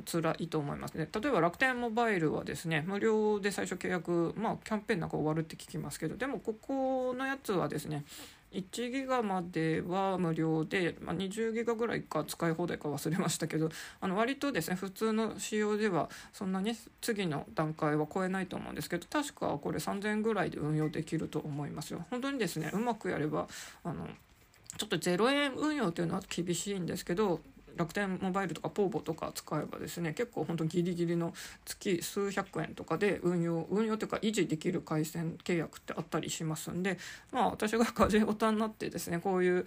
辛いと思いますね。例えば楽天モバイルはですね無料で最初契約、キャンペーンなんか終わるって聞きますけど、でもここのやつはですね1ギガまでは無料で、20ギガぐらいか使い放題か忘れましたけど、割とですね普通の仕様ではそんなに次の段階は超えないと思うんですけど、確かこれ3000円ぐらいで運用できると思いますよ。本当にですねうまくやればちょっと0円運用というのは厳しいんですけど、楽天モバイルとかポーボとか使えばですね結構本当ギリギリの月数百円とかで運用というか維持できる回線契約ってあったりしますんで、私が風邪おたになってですね、こういう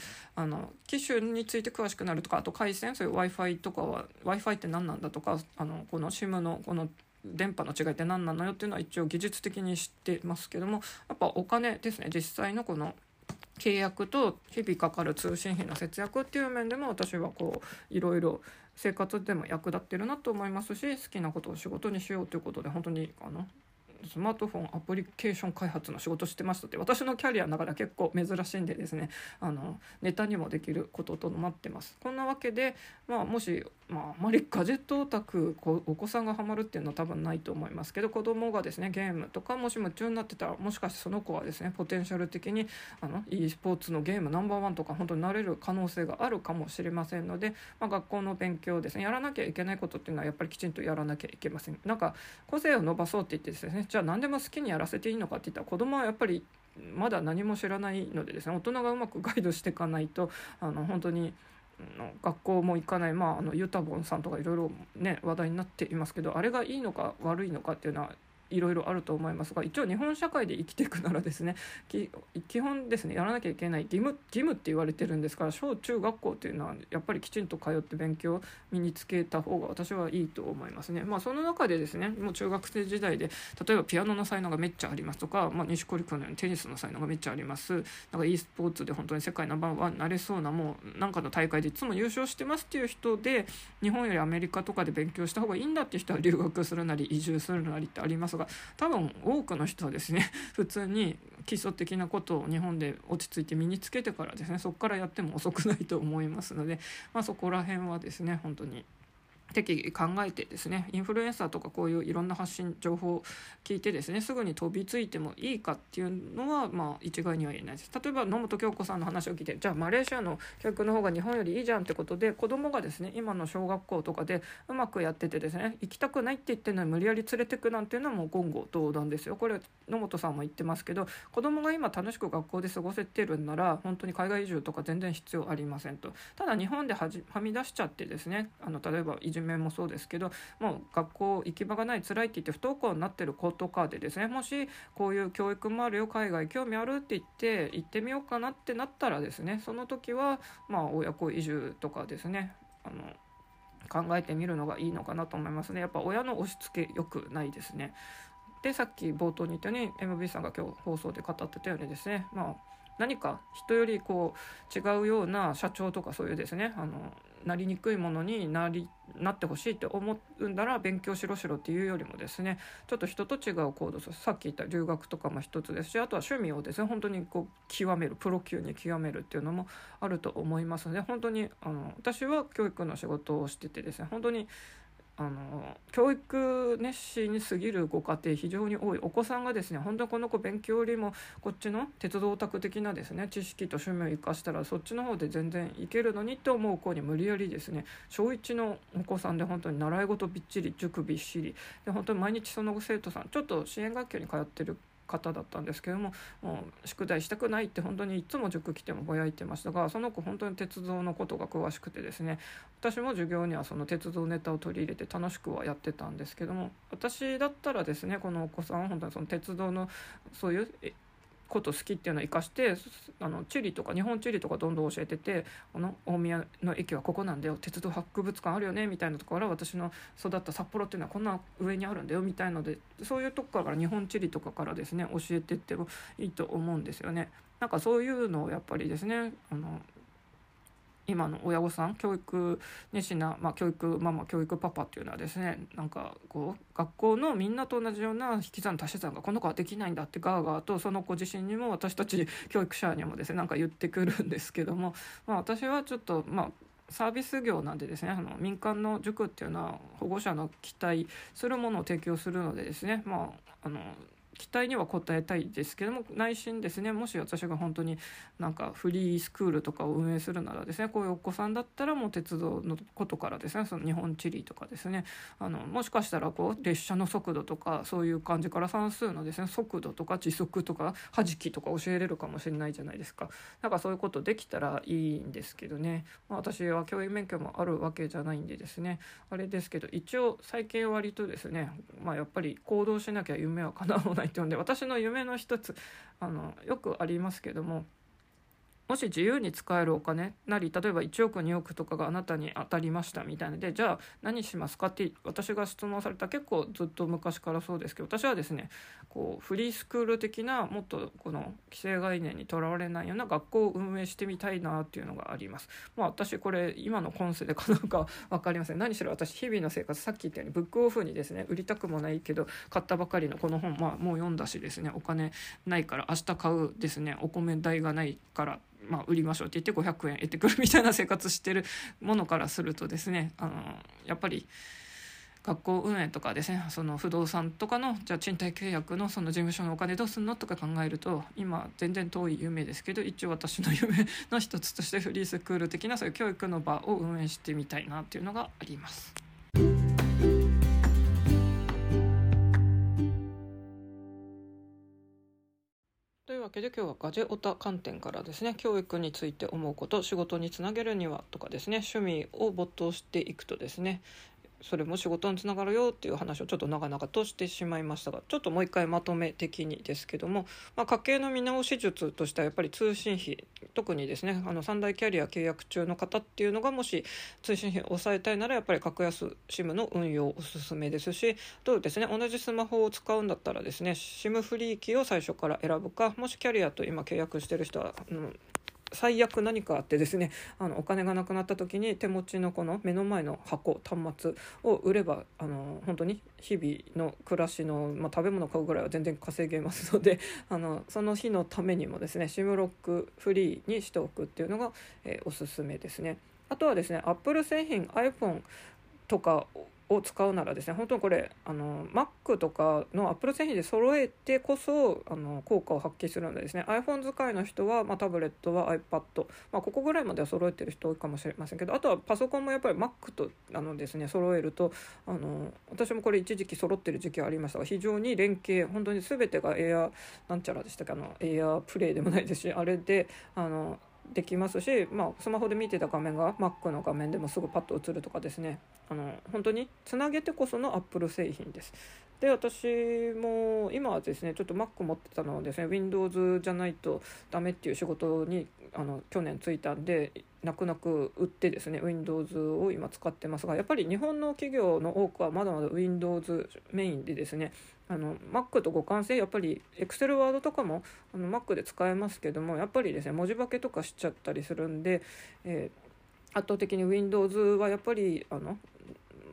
機種について詳しくなるとか、あと回線、そういう Wi-Fi とかは Wi-Fi って何なんだとか、この SIM のこの電波の違いって何なのよっていうのは一応技術的に知ってますけども、やっぱお金ですね、実際のこの契約と日々かかる通信費の節約っていう面でも私はこういろいろ生活でも役立ってるなと思いますし、好きなことを仕事にしようということで本当にスマートフォンアプリケーション開発の仕事してましたって、私のキャリアの中では結構珍しいんでですねネタにもできることとなってます。こんなわけで、もし、あまりガジェットオタクお子さんがハマるっていうのは多分ないと思いますけど、子供がですねゲームとかもし夢中になってたら、もしかしてその子はですねポテンシャル的にeスポーツのゲームNo.1とか本当になれる可能性があるかもしれませんので、学校の勉強ですねやらなきゃいけないことっていうのはやっぱりきちんとやらなきゃいけません。なんか個性を伸ばそうって言ってですね、じゃあ何でも好きにやらせていいのかって言ったら子供はやっぱりまだ何も知らないのでですね、大人がうまくガイドしていかないと本当に学校も行かない、ゆたぼんさんとかいろいろね話題になっていますけど、あれがいいのか悪いのかっていうのはいろいろあると思いますが、一応日本社会で生きていくならですね基本ですねやらなきゃいけない義務って言われてるんですから、小中学校っていうのはやっぱりきちんと通って勉強を身につけた方が私はいいと思いますね。その中でですねもう中学生時代で例えばピアノの才能がめっちゃありますとか、西堀君のようにテニスの才能がめっちゃあります、なんか e スポーツで本当に世界ナンバーワンになれそうな、もうなんかの大会でいつも優勝してますっていう人で、日本よりアメリカとかで勉強した方がいいんだっていう人は留学するなり移住するなりってありますが、多分多くの人はですね普通に基礎的なことを日本で落ち着いて身につけてからですね、そこからやっても遅くないと思いますので、そこら辺はですね本当に適宜考えてですね、インフルエンサーとかこういういろんな発信情報を聞いてですねすぐに飛びついてもいいかっていうのは一概には言えないです。例えば野本京子さんの話を聞いて、じゃあマレーシアの教育の方が日本よりいいじゃんってことで、子供がですね今の小学校とかでうまくやっててですね、行きたくないって言ってるのに無理やり連れてくなんていうのはもう言語道断ですよ。これ野本さんも言ってますけど、子供が今楽しく学校で過ごせてるんなら本当に海外移住とか全然必要ありませんと。ただ日本ではみ出しちゃってですね、例えばいじめもそうですけど、もう学校行き場がない辛いって言って不登校になってる子とかでですね、もしこういう教育もあるよ海外興味あるって言って行ってみようかなってなったらですね、その時は親子移住とかですね考えてみるのがいいのかなと思いますね。やっぱ親の押し付け良くないですね。でさっき冒頭に言ったように MB さんが今日放送で語ってたようにですね、何か人よりこう違うような社長とかそういうですねなりにくいものになってほしいって思うんだら勉強しろしろっていうよりもですね、ちょっと人と違う行動、さっき言った留学とかも一つですし、あとは趣味をですね本当にこう極める、プロ級に極めるっていうのもあると思いますので、本当に私は教育の仕事をしててですね、本当に教育熱心に過ぎるご家庭非常に多い。お子さんがですね、本当はこの子勉強よりもこっちの鉄道オタク的なですね知識と趣味を生かしたらそっちの方で全然いけるのにと思う子に無理やりですね、小1のお子さんで本当に習い事びっちり、塾びっしりで、本当に毎日その生徒さん、ちょっと支援学級に通ってる方だったんですけども、もう宿題したくないって本当にいつも塾来てもぼやいてましたが、その子本当に鉄道のことが詳しくてですね、私も授業にはその鉄道ネタを取り入れて楽しくはやってたんですけども、私だったらですね、このお子さんは本当にその鉄道のそういうこと好きっていうのを生かして、地理とか日本地理とかどんどん教えてて、この大宮の駅はここなんだよ、鉄道博物館あるよねみたいなところから、私の育った札幌っていうのはこんな上にあるんだよみたいので、そういうとこから日本地理とかからですね教えてってもいいと思うんですよね。なんかそういうのをやっぱりですね、今の親御さん、教育熱心な、教育ママ、教育パパっていうのはですね、なんかこう学校のみんなと同じような引き算足し算がこの子はできないんだってガーガーと、その子自身にも私たち教育者にもですねなんか言ってくるんですけども、私はちょっとサービス業なんでですね、民間の塾っていうのは保護者の期待するものを提供するのでですね、期待には応えたいですけども、内心ですね、もし私が本当になんかフリースクールとかを運営するならですね、こういうお子さんだったらもう鉄道のことからですね、その日本地理とかですね、もしかしたらこう列車の速度とかそういう感じから算数のですね速度とか時速とか弾きとか教えれるかもしれないじゃないですか。なんかそういうことできたらいいんですけどね、私は教員免許もあるわけじゃないんでですねあれですけど、一応最近割とですね、やっぱり行動しなきゃ夢は叶わないってんで、私の夢の一つよくありますけども、もし自由に使えるお金なり、例えば1億2億とかがあなたに当たりましたみたいなので、じゃあ何しますかって私が質問された、結構ずっと昔からそうですけど、私はですねこうフリースクール的な、もっとこの既成概念にとらわれないような学校を運営してみたいなっていうのがあります。私これ今の今世でかなんか分かりません。何しろ私日々の生活、さっき言ったようにブックオフにですね売りたくもないけど買ったばかりのこの本、もう読んだしですね、お金ないから明日買うですね、お米代がないから売りましょうって言って500円得てくるみたいな生活してるものからするとですね、やっぱり学校運営とかですね、その不動産とかのじゃあ賃貸契約のその事務所のお金どうすんのとか考えると、今全然遠い夢ですけど、一応私の夢の一つとしてフリースクール的なそういう教育の場を運営してみたいなっていうのがあります。というわけで今日はガジェオタ観点からですね、教育について思うこと、仕事につなげるにはとかですね、趣味を没頭していくとですねそれも仕事につながるよっていう話をちょっと長々としてしまいましたが、ちょっともう一回まとめ的にですけども、家計の見直し術としてはやっぱり通信費、特にですね3大キャリア契約中の方っていうのがもし通信費を抑えたいなら、やっぱり格安 SIM の運用おすすめですし、とですね同じスマホを使うんだったらですね SIM フリー機を最初から選ぶか、もしキャリアと今契約してる人は最悪何かあってですねお金がなくなった時に手持ちのこの目の前の箱端末を売れば本当に日々の暮らしの、食べ物買うぐらいは全然稼げますので、その日のためにもですね SIM ロックフリーにしておくっていうのが、おすすめですね。あとはですね Apple 製品 iPhone とかを使うならですね、本当にこれMac とかの Apple 製品で揃えてこそ効果を発揮するのでですね、 iPhone 使いの人は、タブレットは iPad、ここぐらいまでは揃えてる人多いかもしれませんけど、あとはパソコンもやっぱり Mac とですね揃えると私もこれ一時期揃ってる時期はありましたが、非常に連携、本当に全てが Air なんちゃらでしたっけ、Air プレイでもないですし、あれでできますし、スマホで見てた画面が Mac の画面でもすぐパッと映るとかですね、本当につなげてこその Apple 製品です。で、私も今はですねちょっと Mac 持ってたのをですね Windows じゃないとダメっていう仕事に去年就いたんで、泣く泣く売ってですね Windows を今使ってますが、やっぱり日本の企業の多くはまだまだ Windows メインでですねMac と互換性、やっぱり Excel、Word とかもMac で使えますけども、やっぱりですね文字化けとかしちゃったりするんで、圧倒的に Windows はやっぱり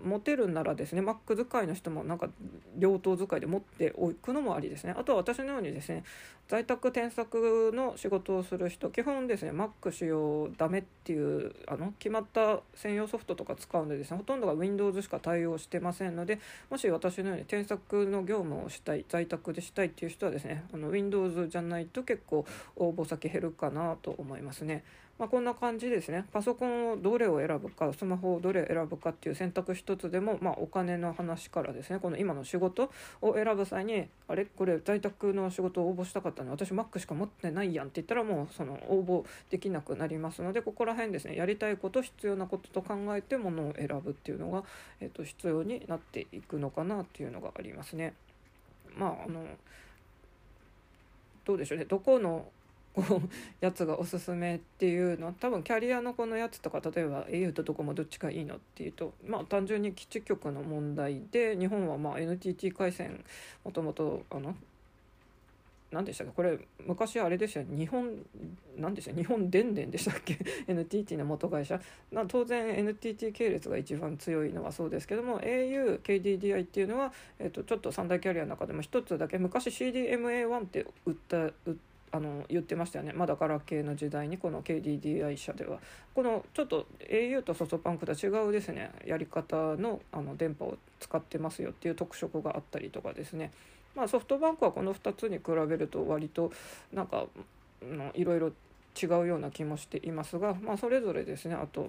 持てるならですね、Mac 使いの人もなんか両頭使いで持っておくのもありですね。あとは私のようにですね、在宅転作の仕事をする人、基本ですね Mac 使用ダメっていう決まった専用ソフトとか使うのでですね、ほとんどが Windows しか対応してませんので、もし私のように転作の業務をしたい、在宅でしたいっていう人はですね、Windows じゃないと結構応募先減るかなと思いますね。まあ、こんな感じですね。パソコンをどれを選ぶか、スマホをどれ選ぶかっていう選択一つでも、まあ、お金の話からですね、この今の仕事を選ぶ際に、あれこれ在宅の仕事を応募したかったのに私 Mac しか持ってないやんって言ったら、もうその応募できなくなりますので、ここら辺ですね、やりたいこと、必要なことと考えてものを選ぶっていうのが、必要になっていくのかなっていうのがありますね。まあどうでしょうね、どこのやつがおすすめっていうのは、多分キャリアのこのやつとか、例えば au とドコモどっちがいいのっていうと、まあ単純に基地局の問題で、日本はまあ NTT 回線、もともと何でしたっけ、これ昔あれでしたよ、日本電電でしたっけNTT の元会社、当然 NTT 系列が一番強いのはそうですけども、 au、KDDI っていうのは、ちょっと三大キャリアの中でも一つだけ、昔 CDMA1 って言ってましたよね。まだガラケーの時代に、この KDDI 社ではこのちょっと au とソフトバンクとは違うですね、やり方の電波を使ってますよっていう特色があったりとかですね、まあ、ソフトバンクはこの2つに比べると割となんかいろいろ違うような気もしていますが、まあ、それぞれですね、あと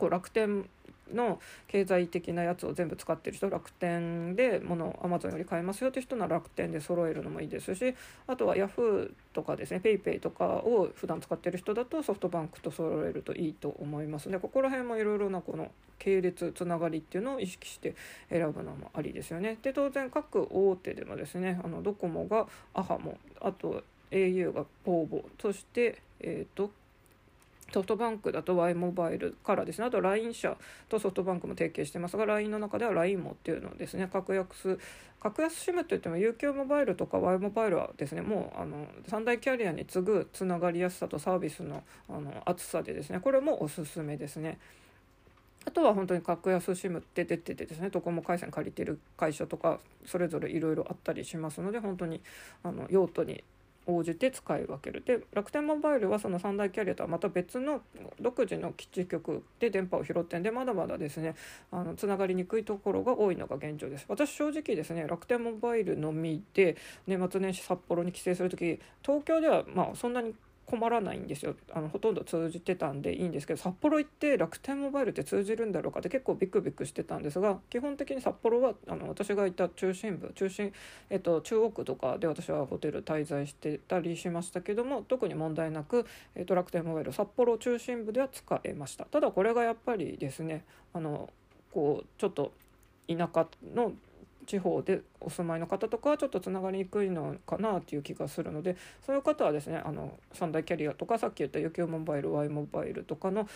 こう楽天の経済的なやつを全部使ってる人、楽天で物を Amazon より買えますよという人なら楽天で揃えるのもいいですし、あとは Yahoo とかですね、PayPay とかを普段使ってる人だとソフトバンクと揃えるといいと思いますね。ここら辺もいろいろなこの系列つながりっていうのを意識して選ぶのもありですよね。で、当然各大手でもですね、ドコモがアハモ、あと au がポーボ、そしてソフトバンクだと Y モバイルからですね、あと LINE 社とソフトバンクも提携してますが、 LINE の中では LINE モっていうのをですね、格安 SIM といっても UQ モバイルとか Y モバイルはですね、もう三大キャリアに次ぐつながりやすさとサービスの厚さでですね、これもおすすめですね。あとは本当に格安 SIM って出ててですね、ドコモ回線借りてる会社とかそれぞれいろいろあったりしますので、本当に用途に応じて使い分ける。で、楽天モバイルはその三大キャリアとはまた別の独自の基地局で電波を拾ってんで、まだまだですねつながりにくいところが多いのが現状です。私正直ですね、楽天モバイルのみで年末年始札幌に帰省するとき、東京ではまあそんなに困らないんですよ。ほとんど通じてたんでいいんですけど、札幌行って楽天モバイルって通じるんだろうかって結構ビクビクしてたんですが、基本的に札幌は私がいた中央区とかで私はホテル滞在してたりしましたけども、特に問題なく、楽天モバイル札幌中心部では使えました。ただこれがやっぱりですね、ちょっと田舎の地方でお住まいの方とかはちょっとつながりにくいのかなという気がするので、そういう方はですね三大キャリアとかさっき言った UQ モバイル Y モバイルとかの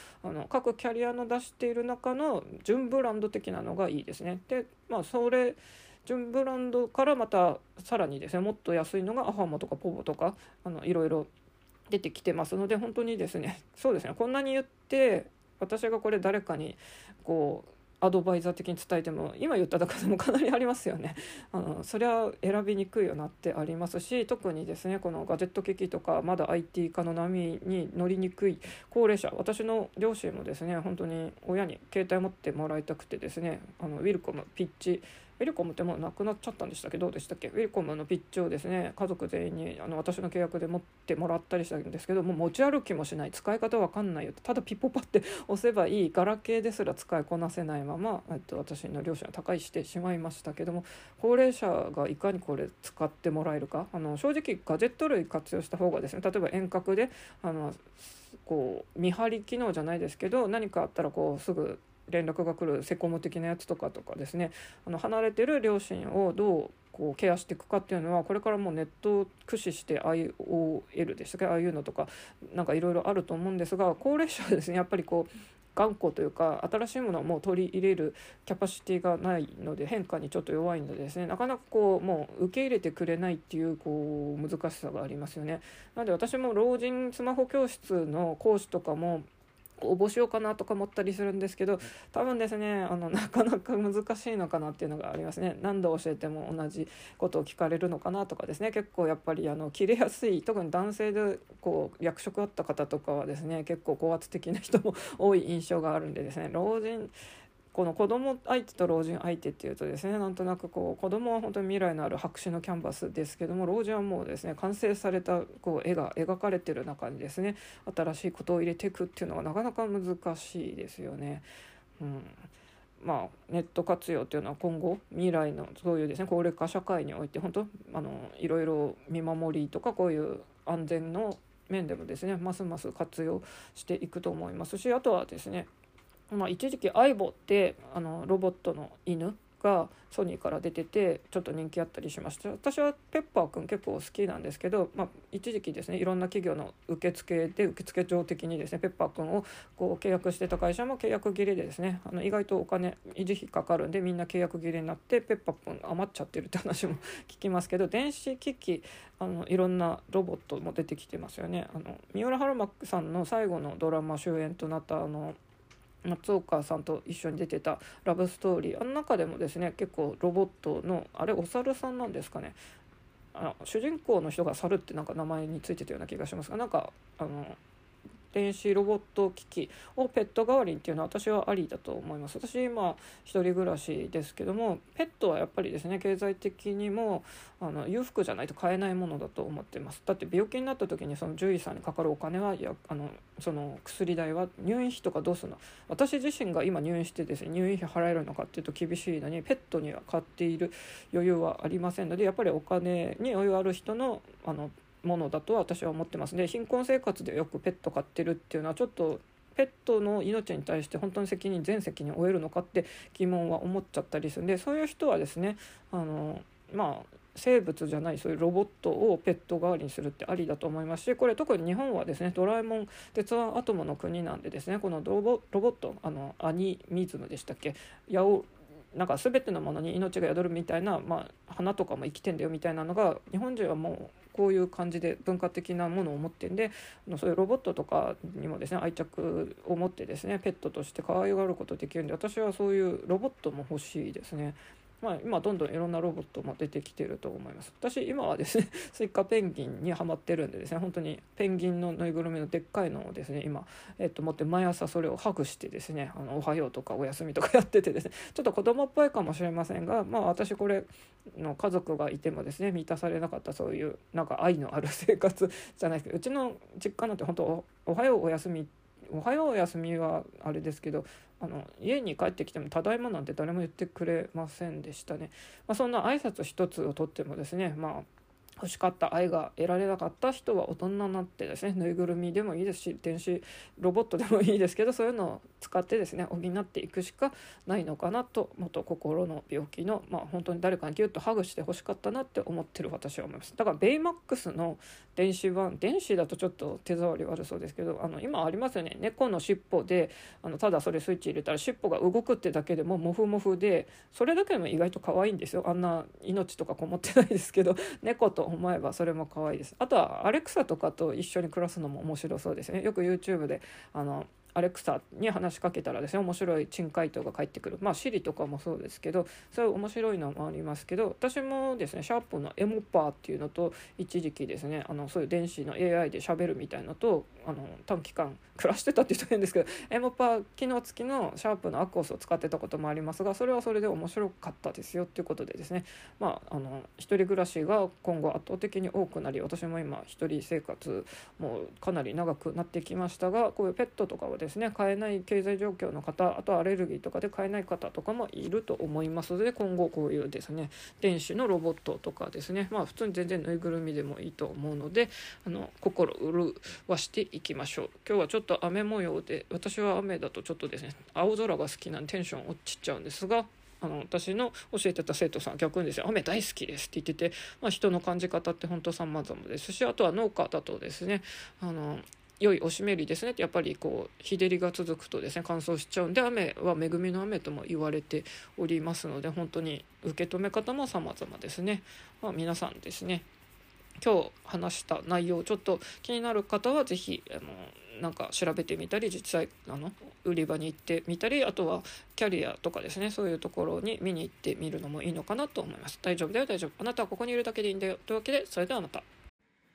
各キャリアの出している中の準ブランド的なのがいいですね。で、まあそれ準ブランドからまたさらにですね、もっと安いのがアハモとかポボとかいろいろ出てきてますので、本当にですね、そうですね、こんなに言って私がこれ誰かにこうアドバイザー的に伝えても、今言っただけでもかなりありますよね。それは選びにくいよなってありますし、特にですねこのガジェット機器とかまだ IT 化の波に乗りにくい高齢者、私の両親もですね本当に親に携帯持ってもらいたくてですね、ウィルコムってもうなくなっちゃったんでしたっけ、どうでしたっけ、ウィルコムのピッチをですね家族全員に私の契約で持ってもらったりしたんですけど、もう持ち歩きもしない、使い方わかんないよ、ただピッポパって押せばいいガラケーですら使いこなせないまま、私の両親は他界してしまいましたけども、高齢者がいかにこれ使ってもらえるか、正直ガジェット類活用した方がですね、例えば遠隔でこう見張り機能じゃないですけど、何かあったらこうすぐ連絡が来るセコム的なやつとかですね、離れてる両親をどうこうケアしていくかっていうのは、これからもうネットを駆使して IOL でしたっけ、ああいうのとかなんかいろいろあると思うんですが、高齢者はですねやっぱりこう頑固というか、新しいものをもう取り入れるキャパシティがないので、変化にちょっと弱いのでですね、なかなかこうもう受け入れてくれないっていうこう難しさがありますよね。なので私も老人スマホ教室の講師とかも応募しようかなとか思ったりするんですけど、多分ですねなかなか難しいのかなっていうのがありますね。何度教えても同じことを聞かれるのかなとかですね、結構やっぱり切れやすい、特に男性でこう役職あった方とかはですね結構高圧的な人も多い印象があるんでですね、老人この子供相手と老人相手っていうとですね、なんとなくこう子供は本当に未来のある白紙のキャンバスですけども、老人はもうですね完成されたこう絵が描かれてる中にですね新しいことを入れていくっていうのがなかなか難しいですよね。まあ、ネット活用というのは今後未来のそういうですね高齢化社会において本当いろいろ見守りとかこういう安全の面でもですねますます活用していくと思いますし、あとはですね一時期相棒ってロボットの犬がソニーから出ててちょっと人気あったりしました。私はペッパーくん結構好きなんですけど、一時期ですねいろんな企業の受付上的にですねペッパーくんをこう契約してた会社も契約切れでですね意外とお金維持費かかるんでみんな契約切れになってペッパーくん余っちゃってるって話も聞きますけど、電子機器いろんなロボットも出てきてますよね。三浦春馬さんの最後のドラマ主演となった松岡さんと一緒に出てたラブストーリー、あの中でもですね結構ロボットのあれお猿さんなんですかね、主人公の人が猿ってなんか名前についてたような気がしますが、なんか電子ロボット機器をペット代わりっていうのは私はありだと思います。私今一人暮らしですけども、ペットはやっぱりですね経済的にも裕福じゃないと買えないものだと思ってます。だって病気になった時にその獣医さんにかかるお金はその薬代は入院費とかどうするの、私自身が今入院してですね入院費払えるのかっていうと厳しいのにペットには買っている余裕はありませんので、やっぱりお金に余裕ある人のものだと私は思ってますね。貧困生活でよくペット飼ってるっていうのはちょっとペットの命に対して本当に全責任を負えるのかって疑問は思っちゃったりするんで、そういう人はですね生物じゃないそういうロボットをペット代わりにするってありだと思いますし、これ特に日本はですねドラえもん鉄腕アトムの国なんでですね、このロボットアニミズムでしたっけ、ヤオなんか全てのものに命が宿るみたいな、花とかも生きてんだよみたいなのが日本人はもうこういう感じで文化的なものを持ってんで、そういうロボットとかにもですね愛着を持ってですねペットとして可愛がることできるんで、私はそういうロボットも欲しいですね。今どんどんいろんなロボットも出てきてると思います。私今はですねスイカペンギンにハマってるんでですね、本当にペンギンのぬいぐるみのでっかいのをですね今、持って毎朝それをハグしてですねおはようとかおやすみとかやっててですね、ちょっと子供っぽいかもしれませんが、私これの家族がいてもですね満たされなかったそういうなんか愛のある生活じゃないですけど、うちの実家なんて本当おはようおやすみっておはようおやすみはあれですけど家に帰ってきてもただいまなんて誰も言ってくれませんでしたね。そんな挨拶一つをとってもですね欲しかった愛が得られなかった人は大人になってですねぬいぐるみでもいいですし電子ロボットでもいいですけど、そういうのを使ってですね補っていくしかないのかなと、元心の病気の本当に誰かにギュッとハグして欲しかったなって思ってる私は思います。だからベイマックスの電子版、電子だとちょっと手触り悪そうですけど今ありますよね、猫の尻尾でただそれスイッチ入れたら尻尾が動くってだけでもモフモフで、それだけでも意外と可愛いんですよ。あんな命とかこもってないですけど猫と思えばそれも可愛いです。あとはアレクサとかと一緒に暮らすのも面白そうですね。よく YouTube でアレクサに話しかけたらですね面白い珍回答が返ってくる、シリとかもそうですけど、そういう面白いのもありますけど、私もですねシャープのエモパーっていうのと一時期ですねそういう電子の AI で喋るみたいのと短期間暮らしてたって言ったらいいんですけど、エモパー機能付きのシャープのアクオスを使ってたこともありますが、それはそれで面白かったですよっていうことでですね、一人暮らしが今後圧倒的に多くなり、私も今一人生活もかなり長くなってきましたが、こういうペットとかはですね買えない経済状況の方、あとアレルギーとかで買えない方とかもいると思いますので、今後こういうですね電子のロボットとかですね普通に全然ぬいぐるみでもいいと思うので心潤わしていきましょう。今日はちょっと雨模様で、私は雨だとちょっとですね青空が好きなんでテンション落ちちゃうんですが、私の教えてた生徒さんは逆にですね雨大好きですって言ってて、人の感じ方って本当様々ですし、あとは農家だとですね良いお湿りですねってやっぱりこう日照りが続くとですね乾燥しちゃうんで、雨は恵みの雨とも言われておりますので、本当に受け止め方も様々ですね。皆さんですね今日話した内容ちょっと気になる方はぜひなんか調べてみたり、実際売り場に行ってみたり、あとはキャリアとかですね、そういうところに見に行ってみるのもいいのかなと思います。大丈夫だよ大丈夫、あなたはここにいるだけでいいんだよというわけで、それではまた。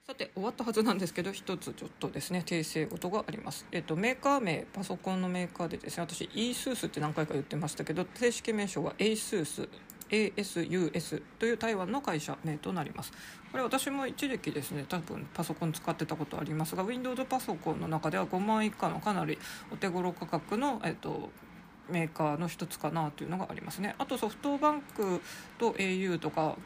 さて終わったはずなんですけど、一つちょっとですね訂正事があります、メーカー名、パソコンのメーカーでですね、私 ASUS って何回か言ってましたけど、正式名称は ASUS という台湾の会社名となります。これ私も一時期ですね多分パソコン使ってたことありますが、 Windows パソコンの中では5万以下のかなりお手頃価格の、メーカーの一つかなというのがありますね。あとソフトバンクと au とか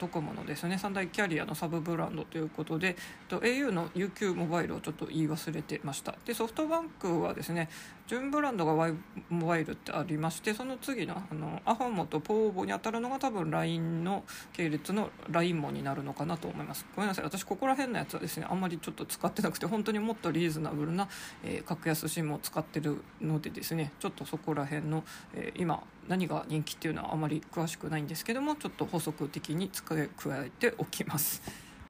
ドコモのですね三大キャリアのサブブランドということで、au の UQ モバイルをちょっと言い忘れてました。でソフトバンクはですね準ブランドが Y モバイルってありまして、その次のアホモとポーボに当たるのが多分 LINE の系列の LINE モになるのかなと思います。ごめんなさい、私ここら辺のやつはですねあんまりちょっと使ってなくて、本当にもっとリーズナブルな、格安 SIM を使ってるのでですね、ちょっとそこら辺の、今何が人気っていうのはあまり詳しくないんですけども、ちょっと補足的に付け加えておきます。